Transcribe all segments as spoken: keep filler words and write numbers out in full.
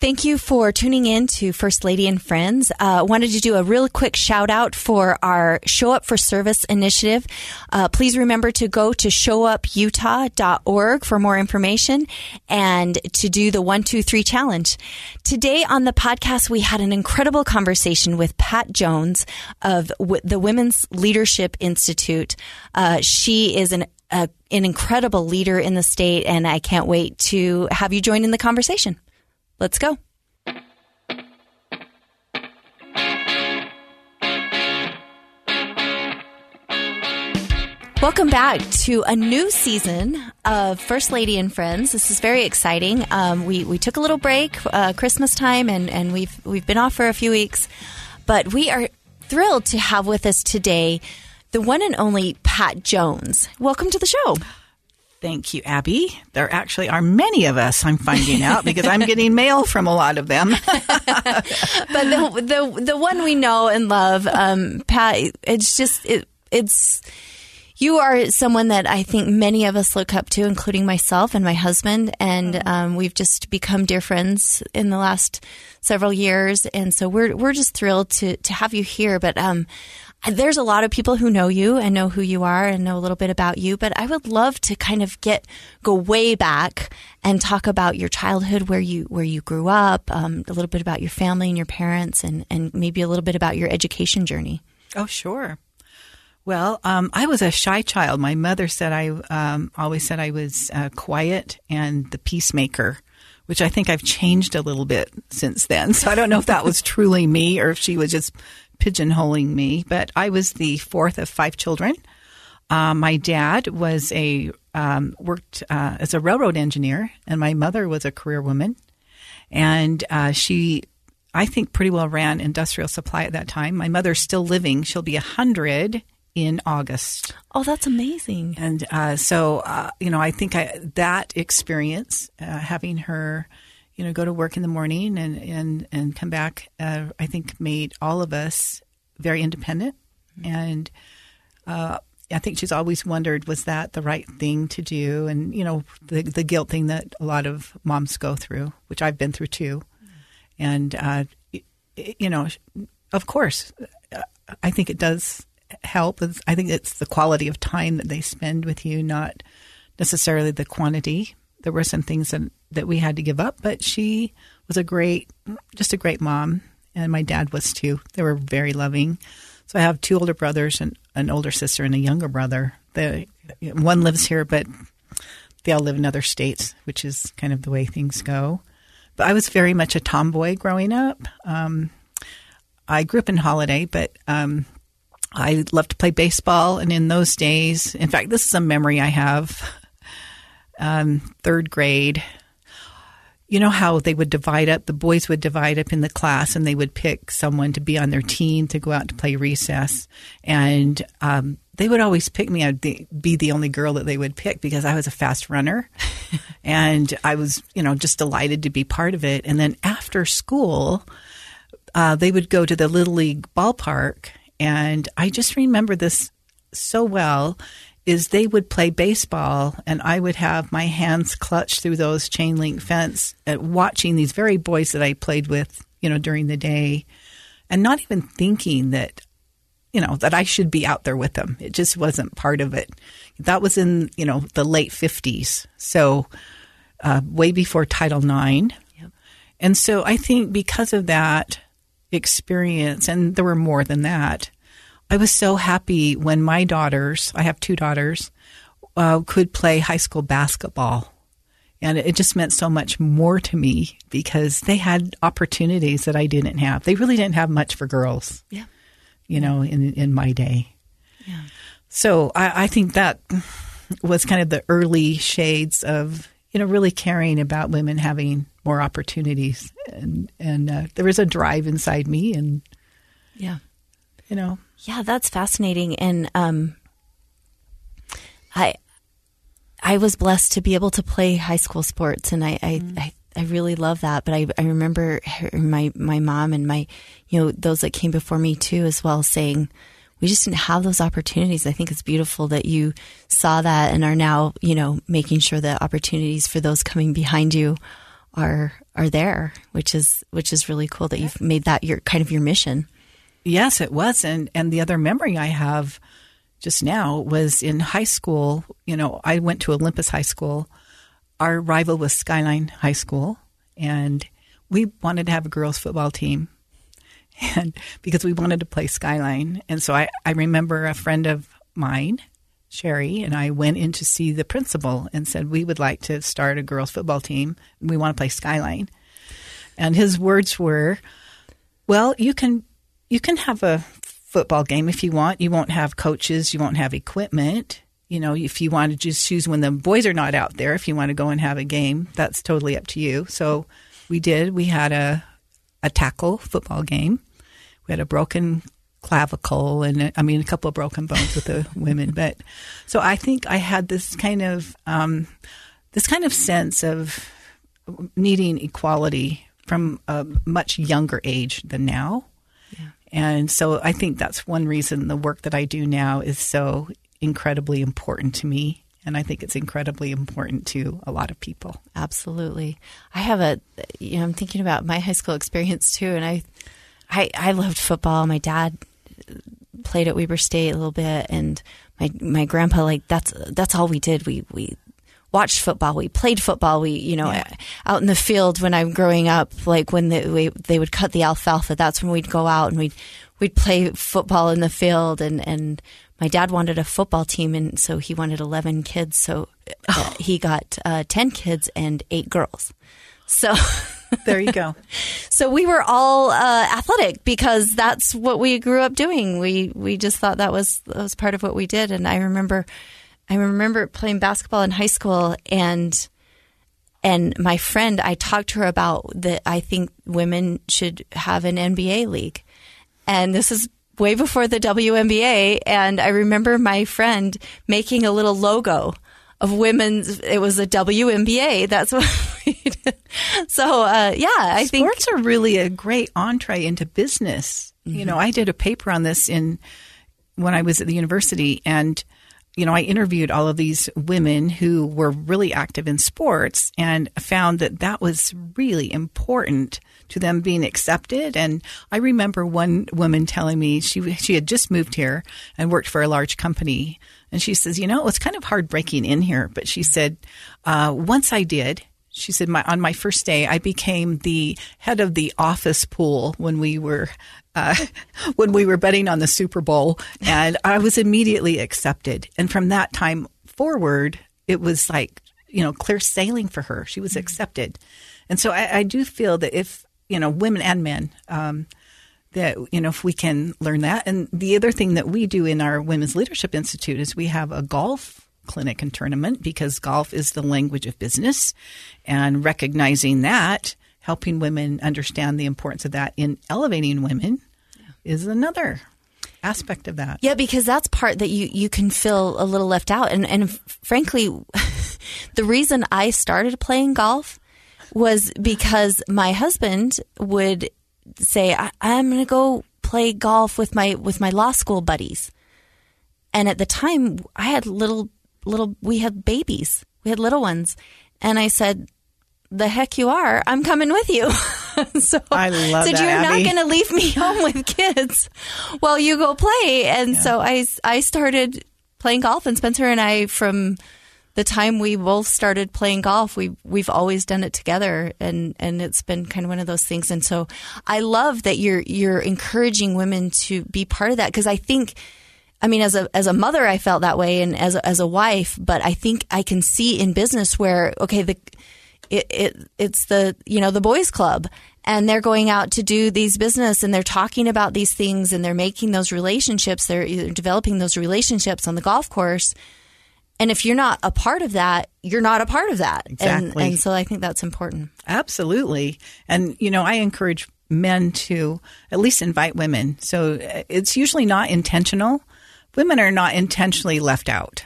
Thank you for tuning in to First Lady and Friends. I uh, wanted to do a real quick shout out for our Show Up for Service initiative. Uh, please remember to go to show up utah dot org for more information and to do the one, two, three challenge. Today on the podcast, we had an incredible conversation with Pat Jones of w- the Women's Leadership Institute. Uh, she is an a, an incredible leader in the state, and I can't wait to have you join in the conversation. Let's go. Welcome back to a new season of First Lady and Friends. This is very exciting. Um, we, we took a little break, uh, Christmas time, and, and we've, we've been off for a few weeks. But we are thrilled to have with us today the one and only Pat Jones. Welcome to the show. Thank you, Abby. There actually are many of us, I'm finding out, because I'm getting mail from a lot of them. But the, the the one we know and love, um, Pat, it's just, it, it's, you are someone that I think many of us look up to, including myself and my husband. And um, we've just become dear friends in the last several years. And so we're we're just thrilled to, to have you here. But um there's a lot of people who know you and know who you are and know a little bit about you, but I would love to kind of get go way back and talk about your childhood, where you where you grew up, um, a little bit about your family and your parents, and, and maybe a little bit about your education journey. Oh, sure. Well, um, I was a shy child. My mother said I um, always said I was uh, quiet and the peacemaker, which I think I've changed a little bit since then. So I don't know if that was truly me or if she was just pigeonholing me, but I was the fourth of five children. Uh, my dad was a um, worked uh, as a railroad engineer, and my mother was a career woman, and uh, she, I think, pretty well ran industrial supply at that time. My mother's still living; she'll be a hundred in August. Oh, that's amazing! And uh, so, uh, you know, I think I, that experience, uh, having her, you know, go to work in the morning and, and, and come back, uh, I think made all of us very independent. Mm-hmm. And uh, I think she's always wondered, was that the right thing to do? And, you know, the, the guilt thing that a lot of moms go through, which I've been through too. Mm-hmm. And, uh, you know, of course, I think it does help. I think it's the quality of time that they spend with you, not necessarily the quantity. There were some things that, that we had to give up, but she was a great, just a great mom. And my dad was too. They were very loving. So I have two older brothers and an older sister and a younger brother. They, one lives here, but they all live in other states, which is kind of the way things go. But I was very much a tomboy growing up. Um, I grew up in Holiday, but um, I loved to play baseball. And in those days, in fact, this is a memory I have. Um, third grade, you know how they would divide up, the boys would divide up in the class and they would pick someone to be on their team to go out to play recess. And um, they would always pick me. I'd be the only girl that they would pick because I was a fast runner and I was, you know, just delighted to be part of it. And then after school, uh, they would go to the Little League ballpark. And I just remember this so well. Is they would play baseball, and I would have my hands clutched through those chain link fence at watching these very boys that I played with, you know, during the day, and not even thinking that, you know, that I should be out there with them. It just wasn't part of it. That was in, you know, the late fifties, so uh, way before Title nine. Yep. And so I think because of that experience, and there were more than that, I was so happy when my daughters, I have two daughters, uh, could play high school basketball. And it just meant so much more to me because they had opportunities that I didn't have. They really didn't have much for girls, yeah, you know, in, in my day. Yeah. So I, I think that was kind of the early shades of, you know, really caring about women having more opportunities. And, and uh, there was a drive inside me and, yeah, you know. Yeah, that's fascinating. And um, I I was blessed to be able to play high school sports, and I I, mm-hmm. I, I really love that. But I, I remember her, my, my mom and my, you know, those that came before me too as well saying, we just didn't have those opportunities. I think it's beautiful that you saw that and are now, you know, making sure that opportunities for those coming behind you are are there, which is which is really cool that you've made that your kind of your mission. Yes, it was. And and the other memory I have just now was in high school. You know, I went to Olympus High School. Our rival was Skyline High School, and we wanted to have a girls' football team, and because we wanted to play Skyline. And so I, I remember a friend of mine, Sherry, and I went in to see the principal and said, we would like to start a girls' football team, and we want to play Skyline. And his words were, well, you can you can have a football game if you want. You won't have coaches. You won't have equipment. You know, if you want to just choose when the boys are not out there, if you want to go and have a game, that's totally up to you. So we did. We had a, a tackle football game. We had a broken clavicle and I mean a couple of broken bones with the women, but so I think I had this kind of um, this kind of sense of needing equality from a much younger age than now, yeah. And so I think that's one reason the work that I do now is so incredibly important to me, and I think it's incredibly important to a lot of people. Absolutely, I have a you know I'm thinking about my high school experience too, and I. I, I loved football. My dad played at Weber State a little bit, and my my grandpa, like that's that's all we did. We we watched football. We played football. We you know yeah. out in the field when I'm growing up, like when the, we, they would cut the alfalfa, that's when we'd go out and we'd we'd play football in the field. And, and my dad wanted a football team, and so he wanted eleven kids. So oh. he got uh, ten kids and eight girls. So. There you go. So we were all uh, athletic because that's what we grew up doing. We we just thought that was that was part of what we did. And I remember, I remember playing basketball in high school, and and my friend, I talked to her about that. I think women should have an N B A league, and this is way before the W N B A. And I remember my friend making a little logo of women's. It was a W N B A. That's what we did. So, uh, yeah, I Sports think. Sports are really a great entree into business. Mm-hmm. You know, I did a paper on this in when I was at the university, and, you know, I interviewed all of these women who were really active in sports and found that that was really important to them being accepted. And I remember one woman telling me she she had just moved here and worked for a large company. And she says, you know, it was kind of hard breaking in here. But she said, uh, once I did. She said, my, on my first day, I became the head of the office pool when we were uh, when we were betting on the Super Bowl, and I was immediately accepted. And from that time forward, it was like, you know, clear sailing for her. She was mm-hmm. accepted. And so I, I do feel that if, you know, women and men, um, that, you know, if we can learn that. And the other thing that we do in our Women's Leadership Institute is we have a golf clinic and tournament, because golf is the language of business, and recognizing that, helping women understand the importance of that in elevating women yeah. is another aspect of that. Yeah, because that's part that you, you can feel a little left out. And, and frankly, the reason I started playing golf was because my husband would say, I, I'm going to go play golf with my with my law school buddies. And at the time, I had little little we had babies we had little ones, and I said, the heck you are, I'm coming with you. So I love said, that you're Abby. Not going to leave me home with kids while you go play. And yeah. so I, I started playing golf, and Spencer and I, from the time we both started playing golf, we we've always done it together, and and it's been kind of one of those things. And so I love that you're you're encouraging women to be part of that, because I think I mean, as a as a mother, I felt that way, and as a, as a wife. But I think I can see in business where okay, the it, it it's the you know the boys' club, and they're going out to do these business, and they're talking about these things, and they're making those relationships. They're developing those relationships on the golf course. And if you're not a part of that, you're not a part of that. Exactly. And, and so I think that's important. Absolutely. And you know, I encourage men to at least invite women. So it's usually not intentional. Women are not intentionally left out.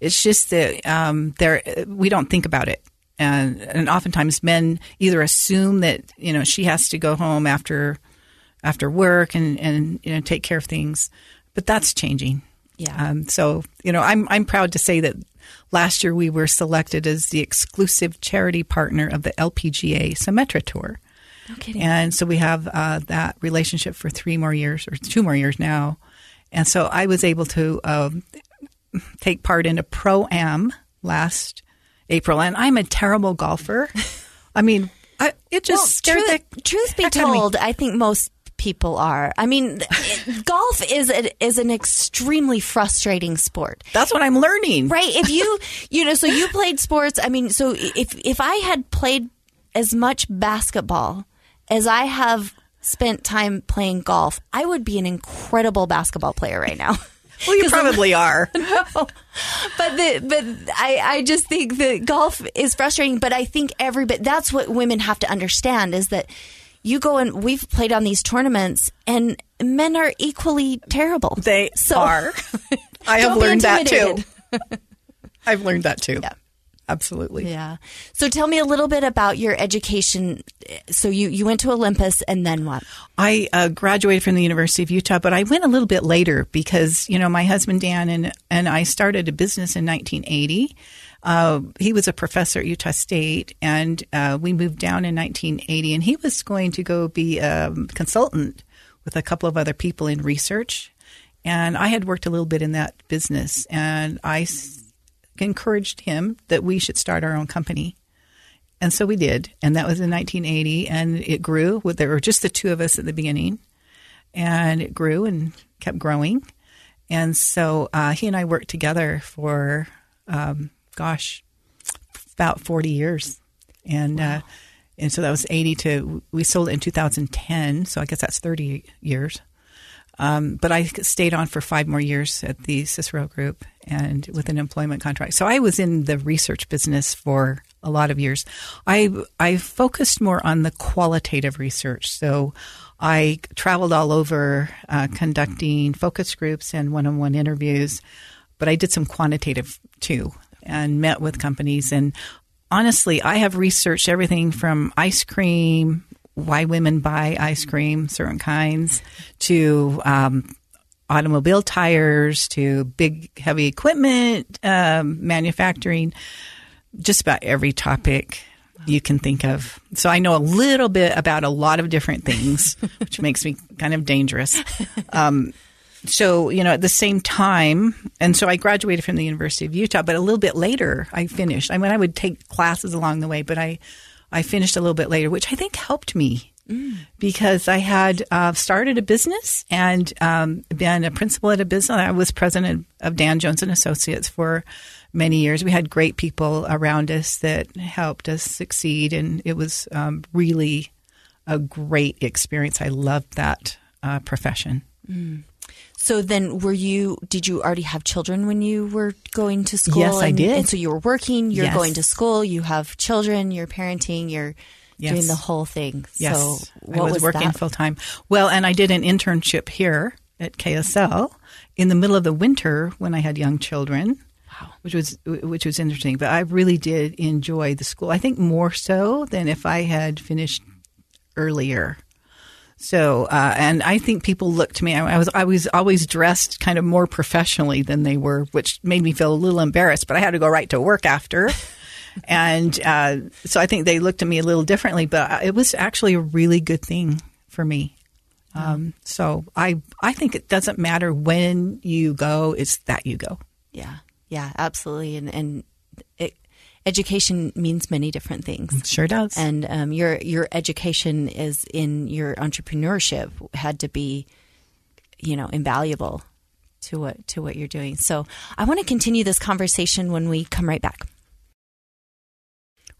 It's just that um, they're, we don't think about it. And, and oftentimes men either assume that, you know, she has to go home after after work and, and you know, take care of things. But that's changing. Yeah. Um, so, you know, I'm I'm proud to say that last year we were selected as the exclusive charity partner of the L P G A Symetra Tour. No kidding. And so we have uh, that relationship for three more years or two more years now. And so I was able to uh, take part in a pro-am last April. And I'm a terrible golfer. I mean, I, it just well, scared truth, the Truth be told, I think most people are. I mean, it, golf is a, is an extremely frustrating sport. That's what I'm learning. Right. If you, you know, so you played sports. I mean, so if if I had played as much basketball as I have spent time playing golf, I would be an incredible basketball player right now. Well, you probably are. No. But the, but I, I just think that golf is frustrating. But I think everybody, that's what women have to understand, is that you go and we've played on these tournaments and men are equally terrible. They so, are. I have learned that too. I've learned that too. Yeah. Absolutely. Yeah. So tell me a little bit about your education. So you, you went to Olympus and then what? I uh, graduated from the University of Utah, but I went a little bit later because, you know, my husband Dan and, and I started a business in nineteen eighty. Uh, he was a professor at Utah State, and uh, we moved down in nineteen eighty, and he was going to go be a consultant with a couple of other people in research. And I had worked a little bit in that business, and I encouraged him that we should start our own company. And so we did. And that was in nineteen eighty. And it grew. There were just the two of us at the beginning. And it grew and kept growing. And so uh, he and I worked together for, um, gosh, about forty years. And wow. uh, and so that was eighty to – we sold it in two thousand ten. So I guess that's thirty years. Um, but I stayed on for five more years at the Cicero group and with an employment contract. So I was in the research business for a lot of years. I I focused more on the qualitative research. So I traveled all over uh, conducting focus groups and one-on-one interviews, but I did some quantitative too and met with companies. And honestly, I have researched everything from ice cream, why women buy ice cream, certain kinds, to um, automobile tires, to big, heavy equipment, um, manufacturing, just about every topic you can think of. So I know a little bit about a lot of different things, which makes me kind of dangerous. Um, so, you know, at the same time, and so I graduated from the University of Utah, but a little bit later I finished. I mean, I would take classes along the way, but I I finished a little bit later, which I think helped me mm. because I had uh, started a business and um, been a principal at a business. I was president of Dan Jones and Associates for many years. We had great people around us that helped us succeed, and it was um, really a great experience. I loved that uh, profession. Mm. So then were you, did you already have children when you were going to school? Yes, and, I did. And so you were working, you're yes. going to school, you have children, you're parenting, you're yes. doing the whole thing. Yes, so what I was, was working full time. Well, and I did an internship here at K S L in the middle of the winter when I had young children, wow. which was which was interesting. But I really did enjoy the school, I think more so than if I had finished earlier. So, uh, and I think people looked to me, I, I was I was always dressed kind of more professionally than they were, which made me feel a little embarrassed, but I had to go right to work after. and uh, so I think they looked at me a little differently, but it was actually a really good thing for me. Yeah. Um, so I, I think it doesn't matter when you go, it's that you go. Yeah, yeah, absolutely. And, and it, education means many different things. It sure does. And um, your your education is in your entrepreneurship had to be, you know, invaluable to what to what you're doing. So I want to continue this conversation when we come right back.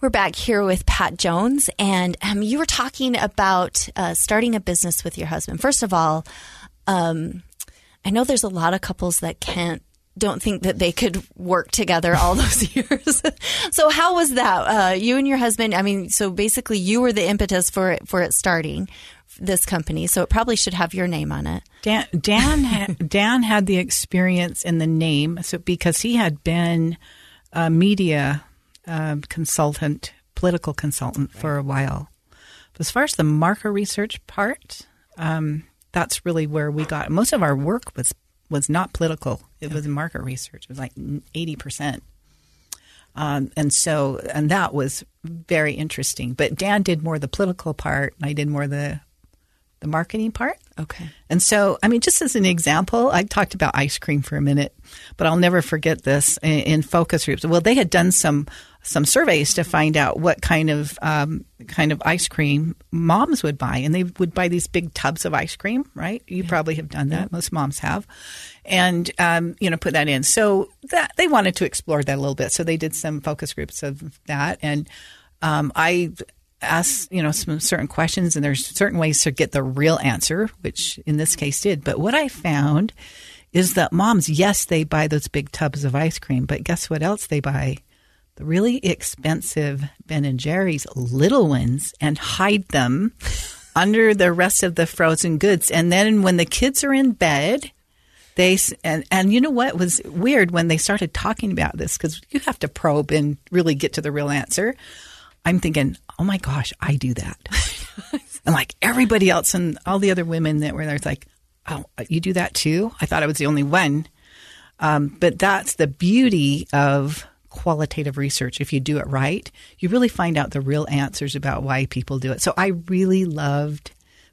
We're back here with Pat Jones, and um, you were talking about uh, starting a business with your husband. First of all, um, I know there's a lot of couples that can't. Don't think that they could work together all those years. So how was that? Uh, you and your husband, I mean, so basically you were the impetus for it, for it starting this company. So it probably should have your name on it. Dan Dan, had, Dan had the experience and the name so because he had been a media uh, consultant, political consultant right. for a while. But as far as the market research part, um, that's really where we got most of our work was was not political. It okay. was market research. It was like eighty percent. Um, and so, and that was very interesting. But Dan did more the political part, and I did more the the marketing part. Okay. And so, I mean, just as an example, I talked about ice cream for a minute, but I'll never forget this in, in focus groups. Well, they had done some some surveys to find out what kind of um, kind of ice cream moms would buy, and they would buy these big tubs of ice cream, right? You yeah. probably have done that. Yeah. Most moms have. And, um, you know, put that in. So that they wanted to explore that a little bit. So they did some focus groups of that. And um, I asked, you know, some certain questions, and there's certain ways to get the real answer, which in this case did. But what I found is that moms, yes, they buy those big tubs of ice cream, but guess what else they buy? The really expensive Ben and Jerry's little ones, and hide them under the rest of the frozen goods. And then when the kids are in bed, They and, and you know what was weird when they started talking about this, because you have to probe and really get to the real answer. I'm thinking, oh, my gosh, I do that. And like everybody else and all the other women that were there, it's like, oh, you do that too? I thought I was the only one. Um, but that's the beauty of qualitative research. If you do it right, you really find out the real answers about why people do it. So I really loved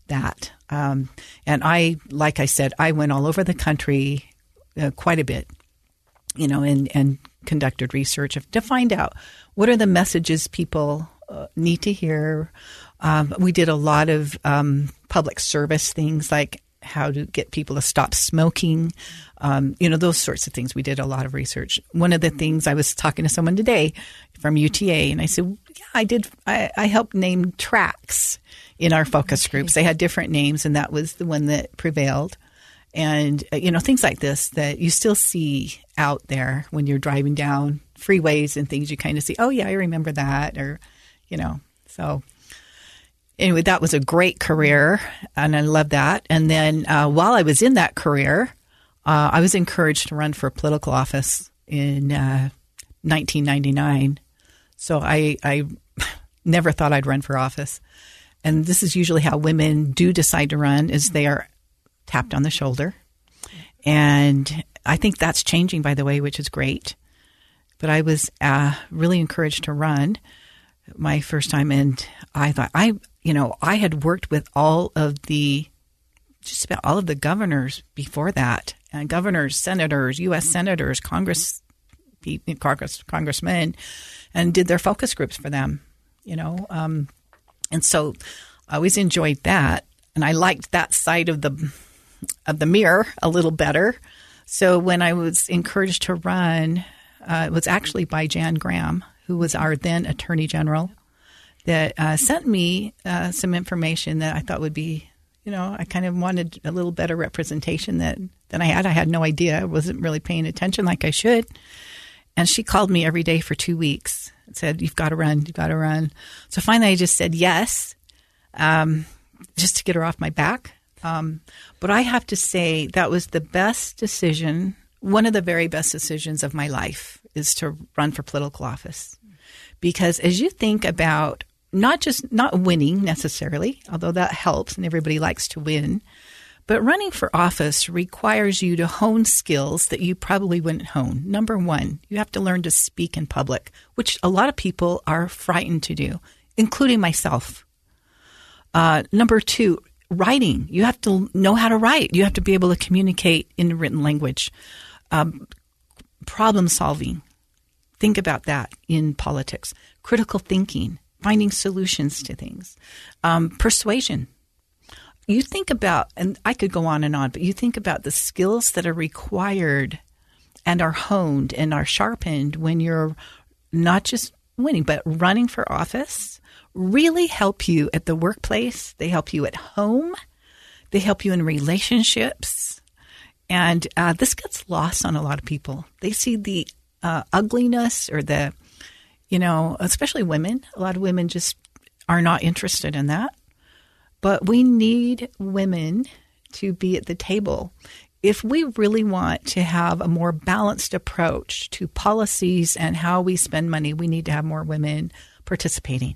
that. Um, and I, like I said, I went all over the country uh, quite a bit, you know, and, and conducted research of, to find out what are the messages people uh, need to hear. Um, we did a lot of um, public service things like how to get people to stop smoking, um, you know, those sorts of things. We did a lot of research. One of the things, I was talking to someone today from U T A, and I said, yeah, I did. I, I helped name tracks in our focus okay. groups. They had different names, and that was the one that prevailed. And, uh, you know, things like this that you still see out there when you're driving down freeways and things, you kind of see, oh, yeah, I remember that, or, you know, so... Anyway, that was a great career, and I love that. And then uh, while I was in that career, uh, I was encouraged to run for political office in uh, nineteen ninety-nine. So I, I never thought I'd run for office. And this is usually how women do decide to run, is they are tapped on the shoulder. And I think that's changing, by the way, which is great. But I was uh, really encouraged to run my first time, and I thought, I you know, I had worked with all of the, just about all of the governors before that, and governors, senators, U S senators, Congress, Congress congressmen, and did their focus groups for them, you know. Um, and so I always enjoyed that, and I liked that side of the of the mirror a little better. So when I was encouraged to run, uh, it was actually by Jan Graham, who was our then Attorney General, that uh, sent me uh, some information that I thought would be, you know, I kind of wanted a little better representation that, than I had. I had no idea. I wasn't really paying attention like I should. And she called me every day for two weeks and said, you've got to run, you've got to run. So finally I just said yes, um, just to get her off my back. Um, but I have to say that was the best decision, one of the very best decisions of my life, is to run for political office. Because as you think about not just not winning necessarily, although that helps and everybody likes to win, but running for office requires you to hone skills that you probably wouldn't hone. Number one, you have to learn to speak in public, which a lot of people are frightened to do, including myself. Uh, number two, writing. You have to know how to write. You have to be able to communicate in written language. Um, problem solving. Think about that in politics. Critical thinking, finding solutions to things, um, persuasion. You think about, and I could go on and on, but you think about the skills that are required and are honed and are sharpened when you're not just winning, but running for office, really help you at the workplace. They help you at home. They help you in relationships. And uh, this gets lost on a lot of people. They see the Uh, ugliness or the, you know, especially women. A lot of women just are not interested in that. But we need women to be at the table. If we really want to have a more balanced approach to policies and how we spend money, we need to have more women participating.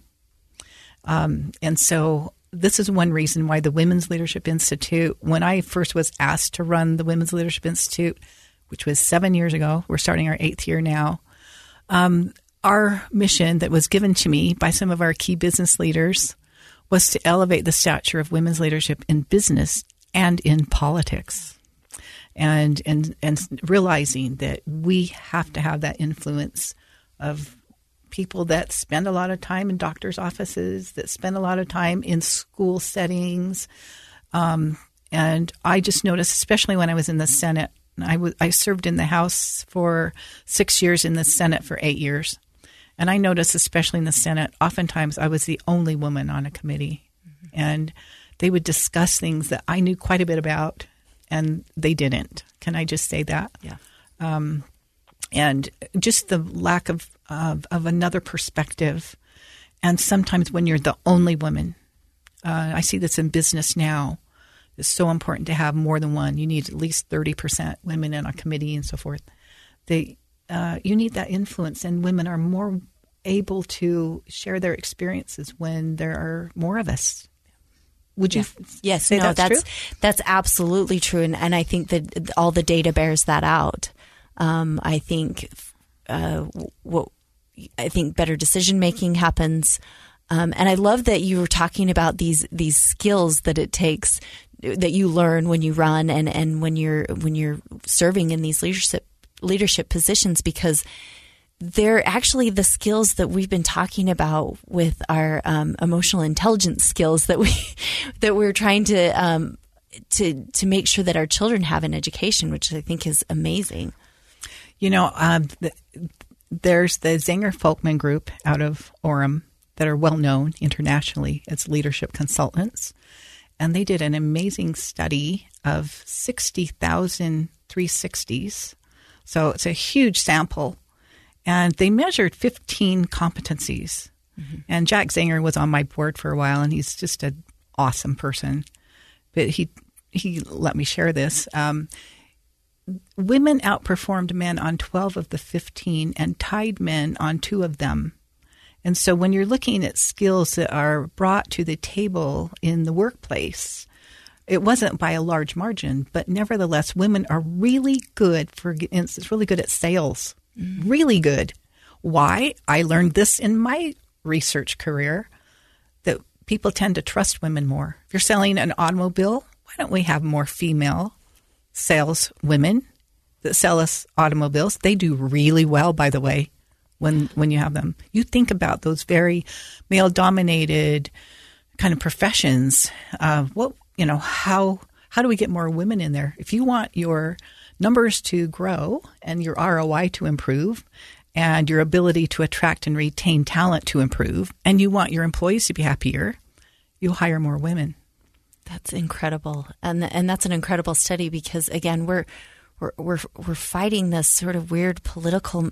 Um, and so this is one reason why the Women's Leadership Institute, when I first was asked to run the Women's Leadership Institute, which was seven years ago, we're starting our eighth year now, um, our mission that was given to me by some of our key business leaders was to elevate the stature of women's leadership in business and in politics, and and and realizing that we have to have that influence of people that spend a lot of time in doctors' offices, that spend a lot of time in school settings. Um, and I just noticed, especially when I was in the Senate, I, w- I served in the House for six years, in the Senate for eight years. And I noticed, especially in the Senate, oftentimes I was the only woman on a committee. Mm-hmm. And they would discuss things that I knew quite a bit about, and they didn't. Can I just say that? Yeah. Um, and just the lack of, of, of another perspective. And sometimes when you're the only woman, uh, I see this in business now, it's so important to have more than one. You need at least thirty percent women in a committee and so forth. They, uh, you need that influence, and women are more able to share their experiences when there are more of us. Would you yeah. f- yes, say no, that's that's, true? that's absolutely true. And, and I think that all the data bears that out. Um, I think uh, what I think better decision making happens. Um, and I love that you were talking about these these skills that it takes, that you learn when you run and, and when you're when you're serving in these leadership leadership positions, because they're actually the skills that we've been talking about with our um, emotional intelligence skills that we that we're trying to um, to to make sure that our children have an education, which I think is amazing. You know, um, the, there's the Zenger Folkman group out of Orem that are well known internationally as leadership consultants. And they did an amazing study of sixty thousand three sixties. So it's a huge sample. And they measured fifteen competencies. Mm-hmm. And Jack Zenger was on my board for a while, and he's just an awesome person. But he he let me share this. Um, women outperformed men on twelve of the fifteen and tied men on two of them. And so when you're looking at skills that are brought to the table in the workplace, it wasn't by a large margin, but nevertheless, women are really good, for instance, really good at sales, mm-hmm. really good. Why? I learned this in my research career, that people tend to trust women more. If you're selling an automobile, why don't we have more female sales women that sell us automobiles? They do really well, by the way. When when you have them, you think about those very male-dominated kind of professions. Uh, what you know, how how do we get more women in there? If you want your numbers to grow and your R O I to improve, and your ability to attract and retain talent to improve, and you want your employees to be happier, you hire more women. That's incredible, and and that's an incredible study, because again, we're we're we're, we're fighting this sort of weird political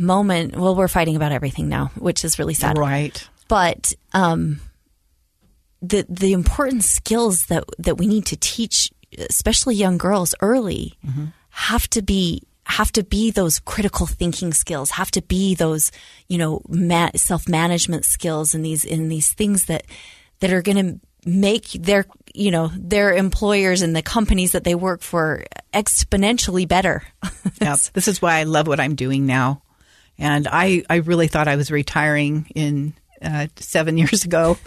moment. Well, we're fighting about everything now, which is really sad. Right. But um, the the important skills that, that we need to teach, especially young girls early, mm-hmm. have to be have to be those critical thinking skills, have to be those you know ma- self management skills, and these in these things that that are going to make their you know their employers and the companies that they work for exponentially better. Yep. This is why I love what I'm doing now. And I, I really thought I was retiring in uh, seven years ago.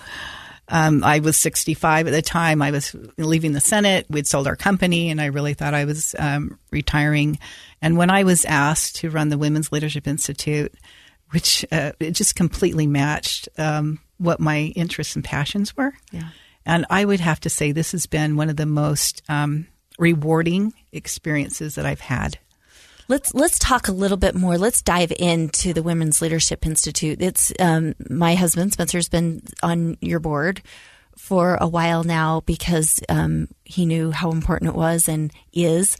Um, I was sixty-five at the time. I was leaving the Senate. We'd sold our company, and I really thought I was um, retiring. And when I was asked to run the Women's Leadership Institute, which uh, it just completely matched um, what my interests and passions were. Yeah. And I would have to say this has been one of the most um, rewarding experiences that I've had. Let's let's talk a little bit more. Let's dive into the Women's Leadership Institute. It's um, my husband Spencer's been on your board for a while now, because um, he knew how important it was and is.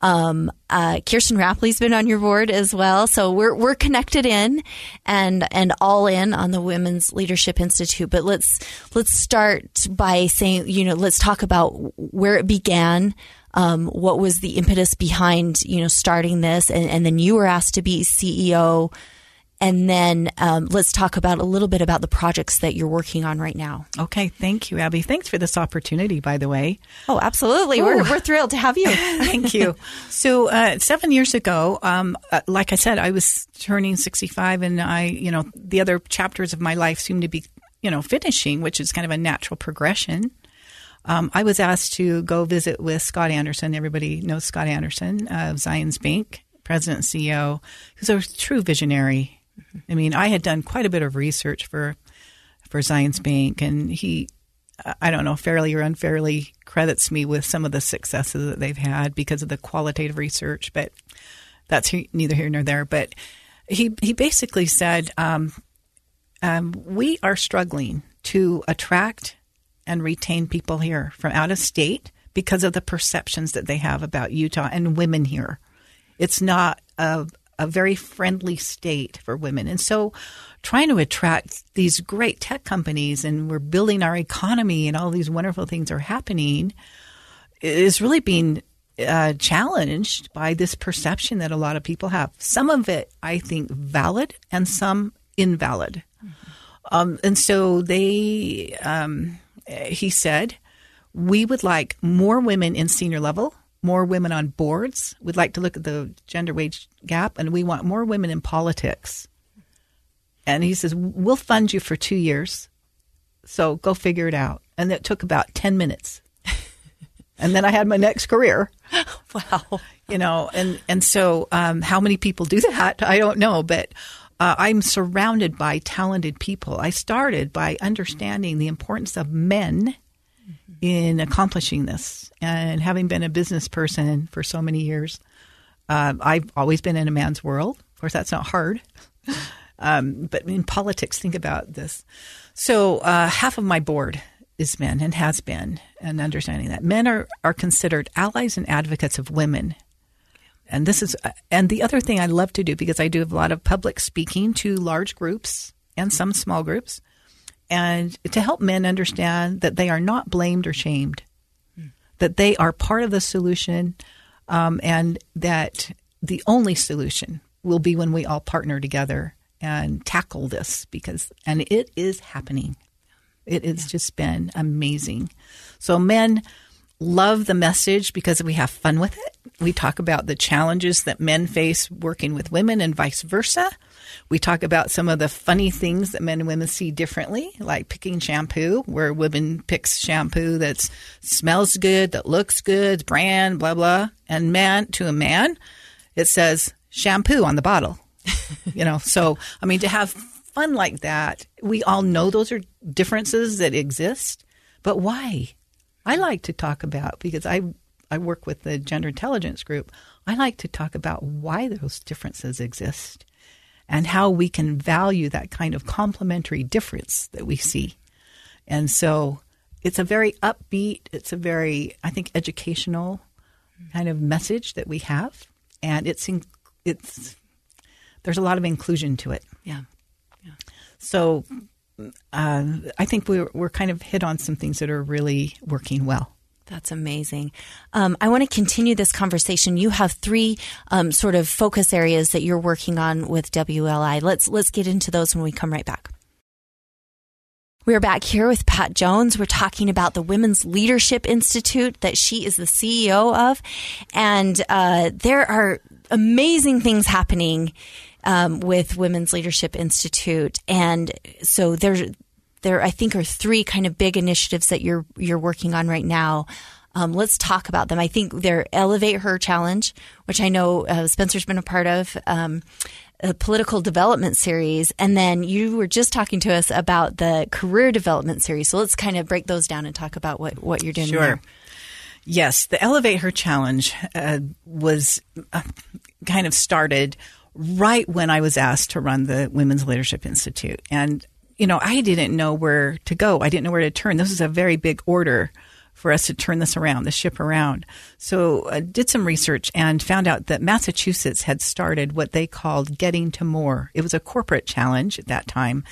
Um, uh, Kirsten Rapley's been on your board as well, so we're we're connected in and and all in on the Women's Leadership Institute. But let's let's start by saying, you know, let's talk about where it began. Um, what was the impetus behind, you know, starting this? And, and then you were asked to be C E O And then um, let's talk about a little bit about the projects that you're working on right now. Okay. Thank you, Abby. Thanks for this opportunity, by the way. Oh, absolutely. Ooh. We're we're thrilled to have you. Thank you. So uh, seven years ago, um, uh, like I said, I was turning sixty-five, and I, you know, the other chapters of my life seemed to be, you know, finishing, which is kind of a natural progression. Um, I was asked to go visit with Scott Anderson. Everybody knows Scott Anderson of Zions Bank, president and C E O. He's a true visionary. I mean, I had done quite a bit of research for for Zions Bank, and he, I don't know, fairly or unfairly credits me with some of the successes that they've had because of the qualitative research, but that's neither here nor there. But he he basically said, um, um, we are struggling to attract and retain people here from out of state because of the perceptions that they have about Utah and women here. It's not a a very friendly state for women. And so trying to attract these great tech companies, and we're building our economy and all these wonderful things are happening, is really being uh, challenged by this perception that a lot of people have. Some of it, I think, valid and some invalid. Mm-hmm. Um, and so they, um, he said, we would like more women in senior level, more women on boards. We'd like to look at the gender wage gap, and we want more women in politics. And he says, we'll fund you for two years, so go figure it out. And it took about ten minutes. And then I had my next career. Wow. You know, and, and so um, how many people do that? I don't know, but uh, I'm surrounded by talented people. I started by understanding the importance of men in accomplishing this. And having been a business person for so many years, uh, I've always been in a man's world. Of course, that's not hard. Um, but in politics, think about this. So uh, half of my board is men and has been, and understanding that men are, are considered allies and advocates of women. And this is, and the other thing I love to do, because I do a lot of public speaking to large groups and some small groups, and to help men understand that they are not blamed or shamed, mm. that they are part of the solution, um, and that the only solution will be when we all partner together and tackle this, because, and it is happening. It has yeah. just been amazing. So men love the message because we have fun with it. We talk about the challenges that men face working with women and vice versa. We talk about some of the funny things that men and women see differently, like picking shampoo, where women picks shampoo that smells good, that looks good, brand, blah, blah. And man, to a man, it says shampoo on the bottle. You know, so, I mean, to have fun like that, we all know those are differences that exist. But why? I like to talk about, because I I work with the Gender Intelligence Group, I like to talk about why those differences exist and how we can value that kind of complementary difference that we see. And so it's a very upbeat, it's a very, I think, educational kind of message that we have. And it's in, it's there's a lot of inclusion to it. Yeah. yeah. So uh, I think we're, we're kind of hit on some things that are really working well. That's amazing. Um, I want to continue this conversation. You have three um, sort of focus areas that you're working on with W L I. Let's let's get into those when we come right back. We're back here with Pat Jones. We're talking about the Women's Leadership Institute that she is the C E O of. And uh, there are amazing things happening um, with Women's Leadership Institute. And so there's... There, I think, are three kind of big initiatives that you're you're working on right now. Um, let's talk about them. I think they're Elevate Her Challenge, which I know uh, Spencer's been a part of, um, a political development series. And then you were just talking to us about the career development series. So let's kind of break those down and talk about what, what you're doing. Sure. There. Yes. The Elevate Her Challenge uh, was uh, kind of started right when I was asked to run the Women's Leadership Institute. And you know, I didn't know where to go. I didn't know where to turn. This is a very big order for us to turn this around, the ship around. So I did some research and found out that Massachusetts had started what they called Getting to More. It was a corporate challenge at that time.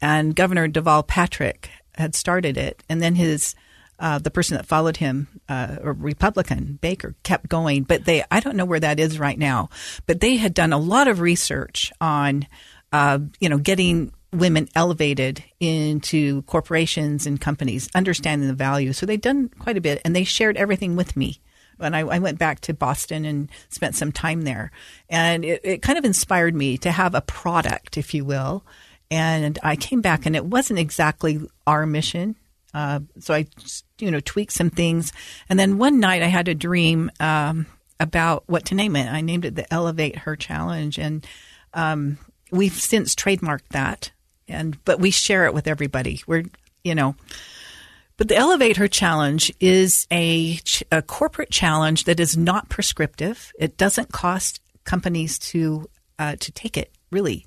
And Governor Deval Patrick had started it. And then his uh, the person that followed him, uh, a Republican, Baker, kept going. But they I don't know where that is right now. But they had done a lot of research on uh, you know, getting women elevated into corporations and companies, understanding the value. So they've done quite a bit, and they shared everything with me. And I, I went back to Boston and spent some time there. And it, it kind of inspired me to have a product, if you will. And I came back, and it wasn't exactly our mission. Uh, so I, you know, tweaked some things. And then one night I had a dream um, about what to name it. I named it the Elevate Her Challenge. And um, we've since trademarked that. And but we share it with everybody. We're, you know... But the Elevate Her Challenge is a, a corporate challenge that is not prescriptive. It doesn't cost companies to uh, to take it, really.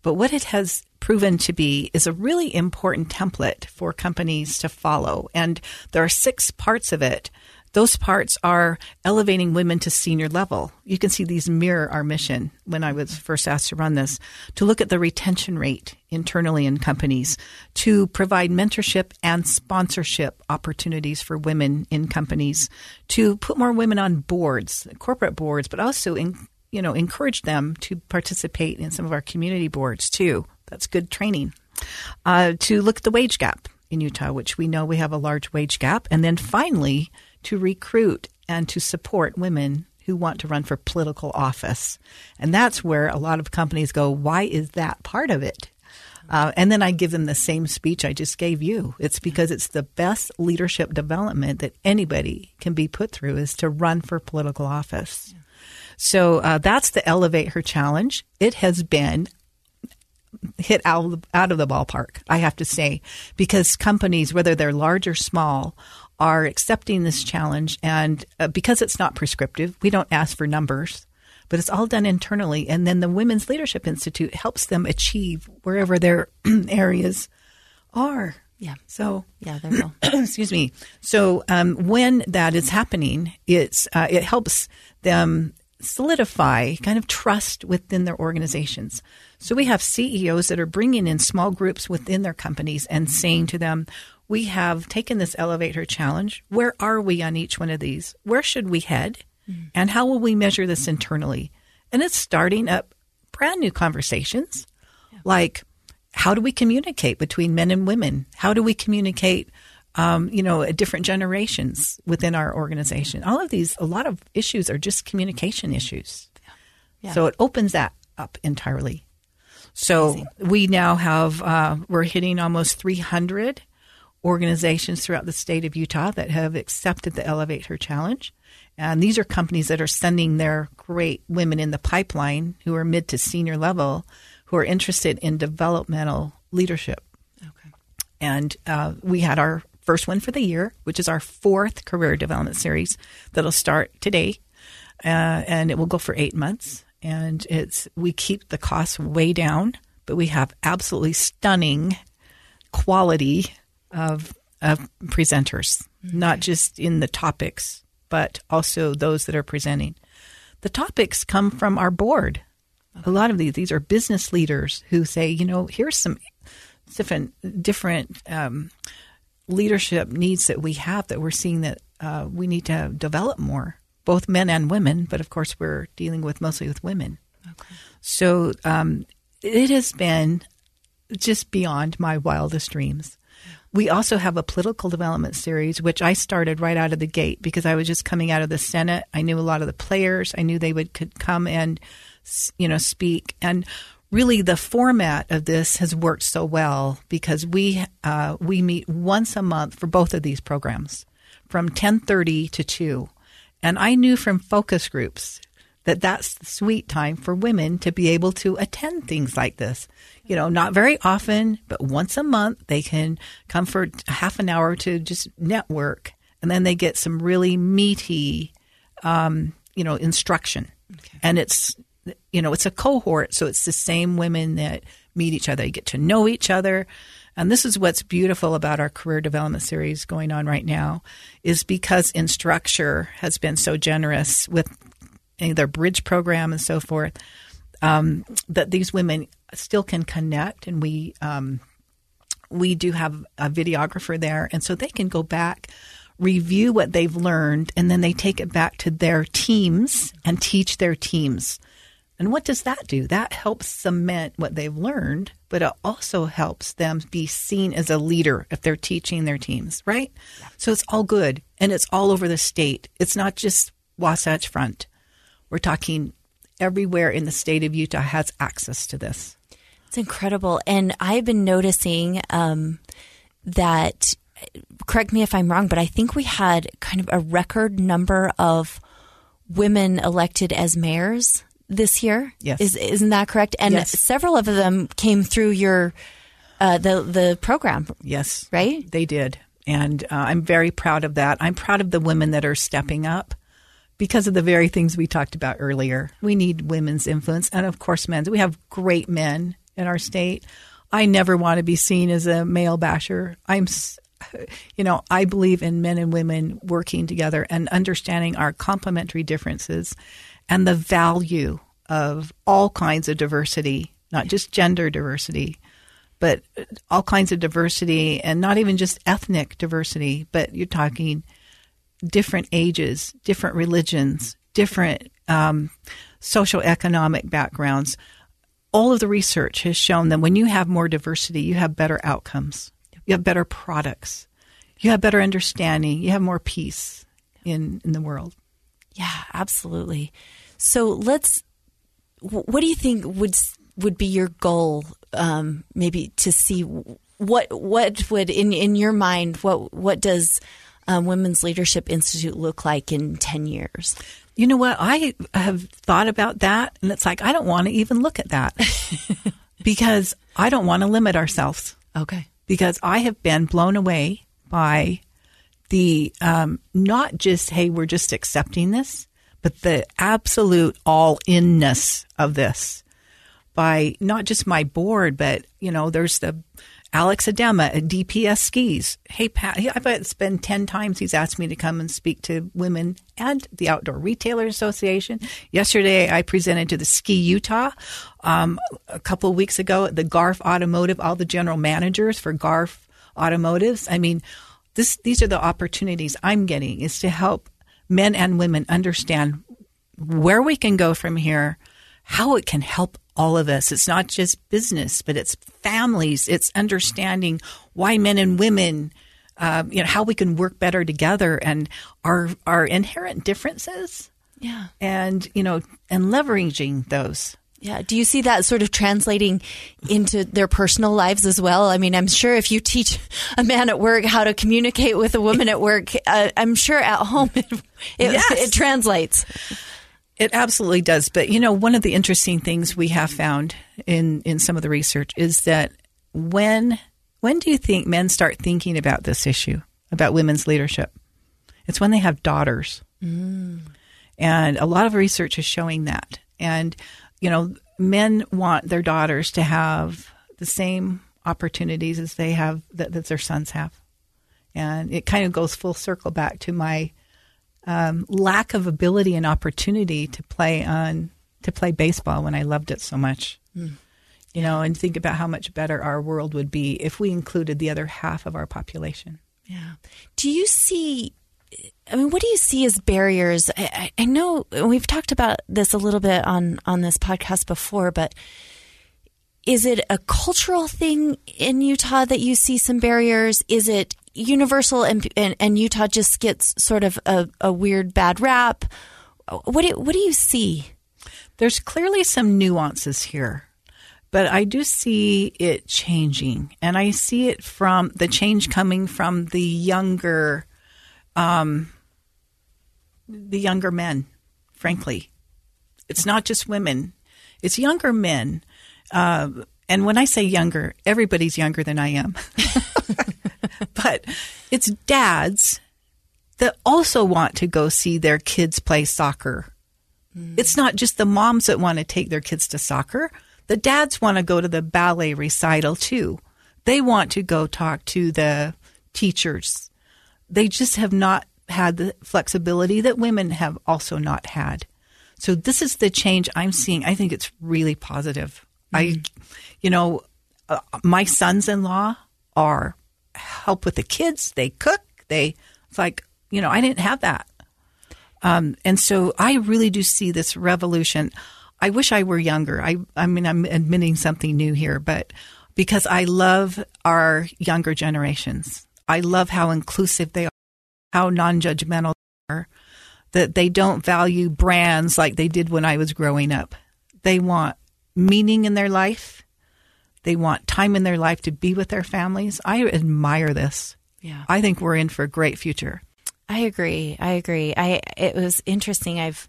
But what it has proven to be is a really important template for companies to follow. And there are six parts of it. Those parts are elevating women to senior level. You can see these mirror our mission when I was first asked to run this, to look at the retention rate internally in companies, to provide mentorship and sponsorship opportunities for women in companies, to put more women on boards, corporate boards, but also in, you know, encourage them to participate in some of our community boards too. That's good training. Uh, to look at the wage gap in Utah, which we know we have a large wage gap. And then finally, to recruit and to support women who want to run for political office. And that's where a lot of companies go, why is that part of it? Uh, and then I give them the same speech I just gave you. It's because it's the best leadership development that anybody can be put through is to run for political office. Yeah. So uh, that's the Elevate Her Challenge. It has been hit out of the, out of the ballpark, I have to say, because companies, whether they're large or small, are accepting this challenge. And uh, because it's not prescriptive, we don't ask for numbers, but it's all done internally. And then the Women's Leadership Institute helps them achieve wherever their areas are. Yeah. So, yeah, there you go. Excuse me. So um, when that is happening, it's uh, it helps them solidify kind of trust within their organizations. So we have C E Os that are bringing in small groups within their companies and saying to them, we have taken this Elevate Her Challenge. Where are we on each one of these? Where should we head? Mm-hmm. And how will we measure this internally? And it's starting up brand new conversations, yeah. like how do we communicate between men and women? How do we communicate, um, you know, at different generations within our organization? All of these, a lot of issues are just communication issues. Yeah. Yeah. So it opens that up entirely. So Amazing. we now have, uh, we're hitting almost three hundred organizations throughout the state of Utah that have accepted the Elevate Her Challenge. And these are companies that are sending their great women in the pipeline who are mid to senior level, who are interested in developmental leadership. Okay. And uh, we had our first one for the year, which is our fourth career development series that'll start today. Uh, and it will go for eight months. And it's we keep the costs way down, but we have absolutely stunning quality Of, of presenters, okay. not just in the topics, but also those that are presenting. The topics come from our board. Okay. A lot of these, these are business leaders who say, you know, here's some different, different um, leadership needs that we have that we're seeing that uh, we need to develop more, both men and women. But of course, we're dealing with mostly with women. Okay. So um, it has been just beyond my wildest dreams. We also have a political development series, which I started right out of the gate because I was just coming out of the Senate. I knew a lot of the players. I knew they would could come and, you know, speak. And really, the format of this has worked so well because we uh, we meet once a month for both of these programs, from ten thirty to two. And I knew from focus groups that that's the sweet time for women to be able to attend things like this. You know, not very often, but once a month they can come for half an hour to just network, and then they get some really meaty, um, you know, instruction. Okay. And it's, you know, it's a cohort, so it's the same women that meet each other. They get to know each other. And this is what's beautiful about our career development series going on right now is because Instructure has been so generous with their bridge program and so forth, um, that these women still can connect. And we um, we do have a videographer there. And so they can go back, review what they've learned, and then they take it back to their teams and teach their teams. And what does that do? That helps cement what they've learned, but it also helps them be seen as a leader if they're teaching their teams, right? Yeah. So it's all good, and it's all over the state. It's not just Wasatch Front. We're talking everywhere in the state of Utah has access to this. It's incredible. And I've been noticing um, that, correct me if I'm wrong, but I think we had kind of a record number of women elected as mayors this year. Yes. Is, isn't that correct? And yes. Several of them came through your uh, the the program. Yes. Right? They did. And uh, I'm very proud of that. I'm proud of the women that are stepping up because of the very things we talked about earlier. We need women's influence and, of course, men's. We have great men in our state. I never want to be seen as a male basher. I'm You know, I believe in men and women working together and understanding our complementary differences and the value of all kinds of diversity, not just gender diversity, but all kinds of diversity, and not even just ethnic diversity, but you're talking different ages, different religions, different um, socioeconomic backgrounds. All of the research has shown that when you have more diversity, you have better outcomes. You have better products. You have better understanding. You have more peace in, in the world. Yeah, absolutely. So let's, what do you think would would be your goal, um, maybe to see what what would, in, in your mind, what, what does um, Women's Leadership Institute look like in ten years? You know what? I have thought about that, and it's like, I don't want to even look at that because I don't want to limit ourselves. Okay. Because I have been blown away by the um, not just, hey, we're just accepting this, but the absolute all-inness of this by not just my board, but, you know, there's the Alex Adema at D P S Skis. Hey, Pat, I bet it's been ten times he's asked me to come and speak to women and the Outdoor Retailer Association. Yesterday, I presented to the Ski Utah. Um, a couple of weeks ago at the Garff Automotive, all the general managers for Garff Automotives. I mean, this these are the opportunities I'm getting, is to help men and women understand where we can go from here, how it can help all of us. It's not just business, but it's families. It's understanding why men and women, uh, you know, how we can work better together and our our inherent differences. Yeah, and you know, and leveraging those. Yeah. Do you see that sort of translating into their personal lives as well? I mean, I'm sure if you teach a man at work how to communicate with a woman at work, uh, I'm sure at home it it, yes. it translates. It absolutely does. But, you know, one of the interesting things we have found in, in some of the research is that when when do you think men start thinking about this issue, about women's leadership? It's when they have daughters. Mm. And a lot of research is showing that. And, you know, men want their daughters to have the same opportunities as they have, that, that their sons have. And it kind of goes full circle back to my Um, lack of ability and opportunity to play on to play baseball when I loved it so much, mm. you know. And think about how much better our world would be if we included the other half of our population. Yeah. Do you see? I mean, what do you see as barriers? I, I, I know we've talked about this a little bit on on this podcast before, but is it a cultural thing in Utah that you see some barriers? Is it universal and, and, and Utah just gets sort of a, a weird bad rap? What do, what do you see? There's clearly some nuances here, but I do see it changing. And I see it from the change coming from the younger, um, the younger men, frankly. It's not just women. It's younger men. Uh, and when I say younger, everybody's younger than I am. But it's dads that also want to go see their kids play soccer. Mm. It's not just the moms that want to take their kids to soccer. The dads want to go to the ballet recital too. They want to go talk to the teachers. They just have not had the flexibility that women have also not had. So this is the change I'm seeing. I think it's really positive. Mm. I, you know, uh, my sons-in-law are help with the kids. They cook. They, it's like, you know, I didn't have that. Um, and so I really do see this revolution. I wish I were younger. I, I mean, I'm admitting something new here, but because I love our younger generations. I love how inclusive they are, how non-judgmental they are, that they don't value brands like they did when I was growing up. They want meaning in their life. They want time in their life to be with their families. I admire this. Yeah, I think we're in for a great future. I agree. I agree. I it was interesting. I've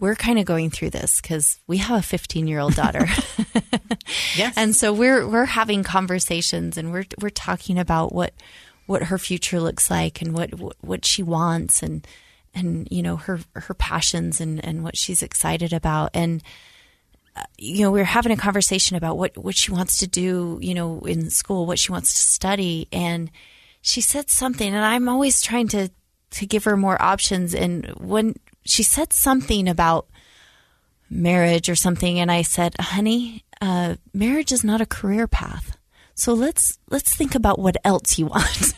we're kind of going through this because we have a fifteen-year-old daughter. Yes, and so we're we're having conversations and we're we're talking about what what her future looks like and what what she wants and and you know her her passions and and what she's excited about and. You know, we were having a conversation about what, what she wants to do, you know, in school, what she wants to study. And she said something, and I'm always trying to, to give her more options. And when she said something about marriage or something, and I said, honey, uh, marriage is not a career path. So let's, let's think about what else you want.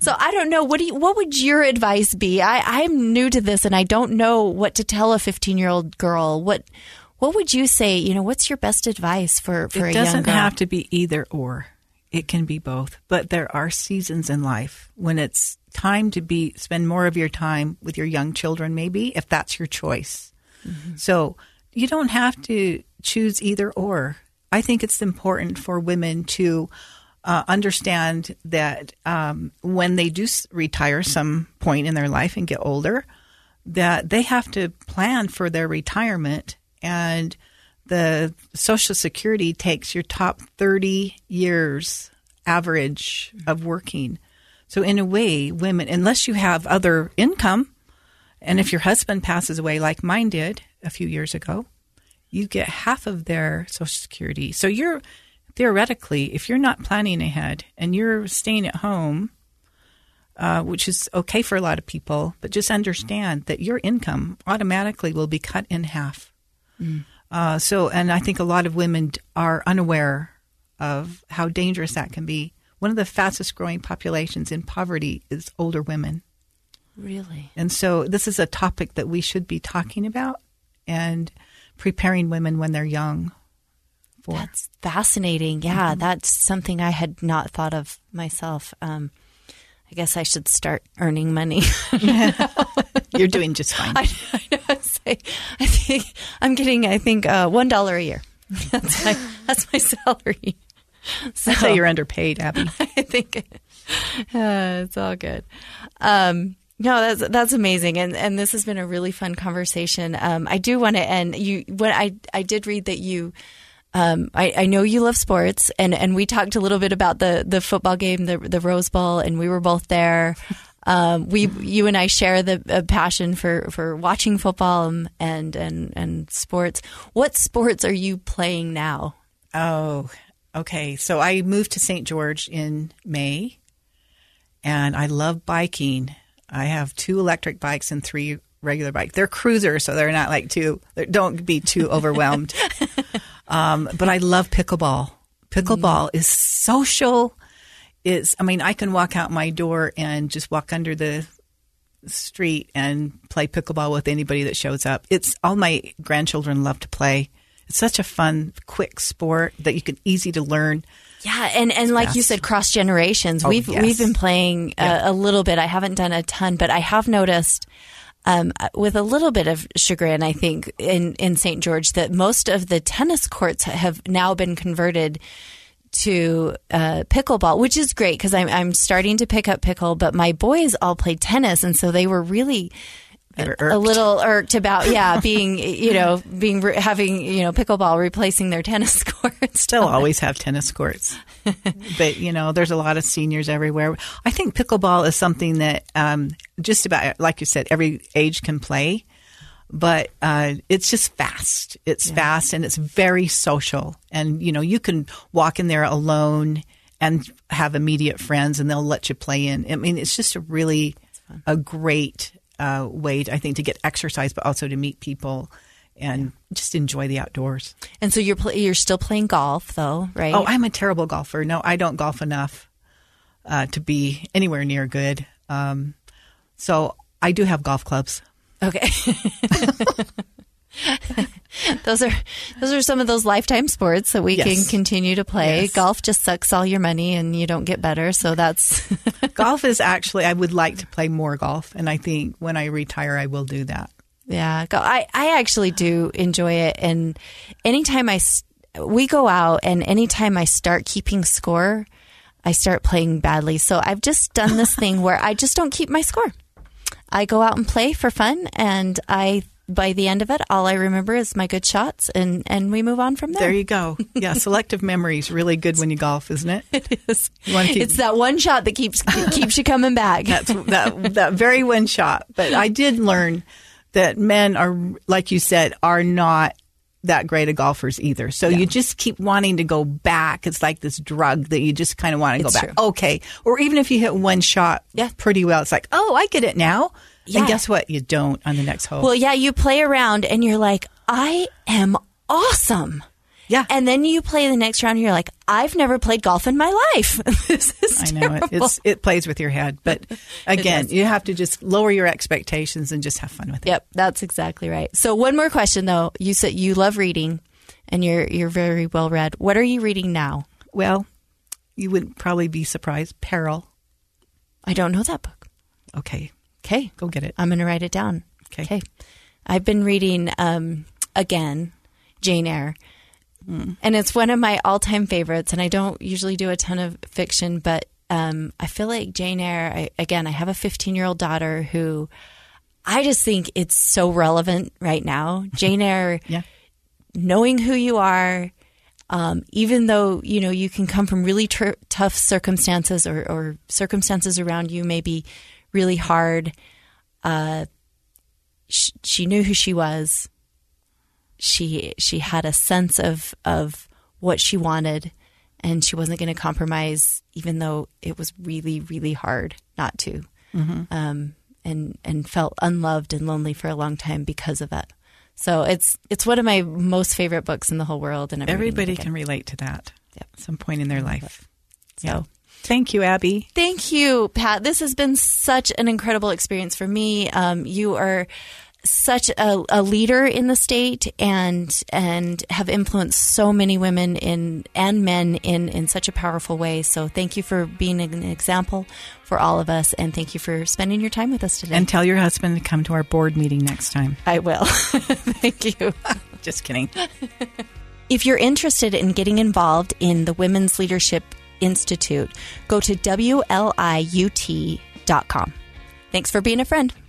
So I don't know. What do you, what would your advice be? I, I'm new to this and I don't know what to tell a fifteen-year-old girl. What, What would you say, you know, what's your best advice for, for a young girl? It doesn't have to be either or. It can be both. But there are seasons in life when it's time to be spend more of your time with your young children, maybe, if that's your choice. Mm-hmm. So you don't have to choose either or. I think it's important for women to uh, understand that um, when they do retire some point in their life and get older, that they have to plan for their retirement. And the Social Security takes your top thirty years average of working. So in a way, women, unless you have other income, and if your husband passes away like mine did a few years ago, you get half of their Social Security. So you're theoretically, if you're not planning ahead and you're staying at home, uh, which is okay for a lot of people, but just understand that your income automatically will be cut in half. Mm. Uh, so, and I think a lot of women are unaware of how dangerous that can be. One of the fastest growing populations in poverty is older women. Really? And so this is a topic that we should be talking about and preparing women when they're young for. That's fascinating. Yeah, mm-hmm. That's something I had not thought of myself. Um I guess I should start earning money. You're doing just fine. I, I, know, I, say, I think I'm getting, I think, uh, one dollar a year. That's my, that's my salary. So that's how you're underpaid, Abby. I think uh, it's all good. Um, no, that's that's amazing, and and this has been a really fun conversation. Um, I do want to end you. When I I did read that you. Um, I, I know you love sports, and, and we talked a little bit about the, the football game, the the Rose Bowl, and we were both there. Um, we you and I share the a passion for, for watching football and, and and sports. What sports are you playing now? Oh, okay. So I moved to Saint George in May, and I love biking. I have two electric bikes and three regular bikes. They're cruisers, so they're not like too. Don't be too overwhelmed. Um, but I love pickleball. Pickleball mm-hmm. is social. It's, I mean, I can walk out my door and just walk under the street and play pickleball with anybody that shows up. It's all my grandchildren love to play. It's such a fun, quick sport that you can easy to learn. Yeah, and, and like yes. you said, cross generations. Oh, we've yes. we've been playing yeah. a, a little bit. I haven't done a ton, but I have noticed. Um, with a little bit of chagrin, I think, in, in Saint George, that most of the tennis courts have now been converted to uh, pickleball, which is great because I'm, I'm starting to pick up pickle, but my boys all played tennis, and so they were really a, a little irked about, yeah, being, you know, being having, you know, pickleball replacing their tennis courts. They'll always have tennis courts, but, you know, there's a lot of seniors everywhere. I think pickleball is something that um, just about, like you said, every age can play, but uh, it's just fast. It's yeah. fast and it's very social. And, you know, you can walk in there alone and have immediate friends and they'll let you play in. I mean, it's just a really a great uh, way, I think, to get exercise, but also to meet people. And just enjoy the outdoors. And so you're play, you're still playing golf, though, right? Oh, I'm a terrible golfer. No, I don't golf enough uh, to be anywhere near good. Um, so I do have golf clubs. Okay. Those are those are some of those lifetime sports that we yes. can continue to play. Yes. Golf just sucks all your money and you don't get better. So that's golf is actually, I would like to play more golf. And I think when I retire, I will do that. Yeah. I, I actually do enjoy it. And anytime I, we go out and anytime I start keeping score, I start playing badly. So I've just done this thing where I just don't keep my score. I go out and play for fun, and I by the end of it, all I remember is my good shots, and, and we move on from there. There you go. Yeah, selective memory is really good when you golf, isn't it? It is. You want to keep... It's that one shot that keeps keeps you coming back. That's that that very one shot. But I did learn that men are, like you said, are not that great of golfers either. So yeah. you just keep wanting to go back. It's like this drug that you just kind of want to it's go back. True. Okay. Or even if you hit one shot yeah. pretty well, it's like, oh, I get it now. Yeah. And guess what? You don't on the next hole. Well, yeah, you play around and you're like, I am awesome. Yeah. And then you play the next round and you're like, I've never played golf in my life. This is I know. It, it's, it plays with your head. But again, you have to just lower your expectations and just have fun with it. Yep. That's exactly right. So one more question, though. You said you love reading and you're you're very well read. What are you reading now? Well, you wouldn't probably be surprised. Peril. I don't know that book. Okay. Okay. Go get it. I'm going to write it down. Okay. Okay. I've been reading, um, again, Jane Eyre. Mm. And it's one of my all-time favorites. And I don't usually do a ton of fiction, but um, I feel like Jane Eyre, I, again, I have a fifteen-year-old daughter who I just think it's so relevant right now. Jane Eyre, yeah. knowing who you are, um, even though, you know, you can come from really tr- tough circumstances or, or circumstances around you maybe really hard. Uh, sh- she knew who she was. She she had a sense of of what she wanted, and she wasn't going to compromise, even though it was really really hard not to. Mm-hmm. Um, and and felt unloved and lonely for a long time because of it. So it's it's one of my most favorite books in the whole world, and I'm everybody can relate to that yep. at some point in their life. So. Yeah. Thank you, Abby. Thank you, Pat. This has been such an incredible experience for me. Um, you are such a, a leader in the state and and have influenced so many women in and men in, in such a powerful way. So thank you for being an example for all of us. And thank you for spending your time with us today. And tell your husband to come to our board meeting next time. I will. Thank you. Just kidding. If you're interested in getting involved in the Women's Leadership Institute, go to W L I U T dot com. Thanks for being a friend.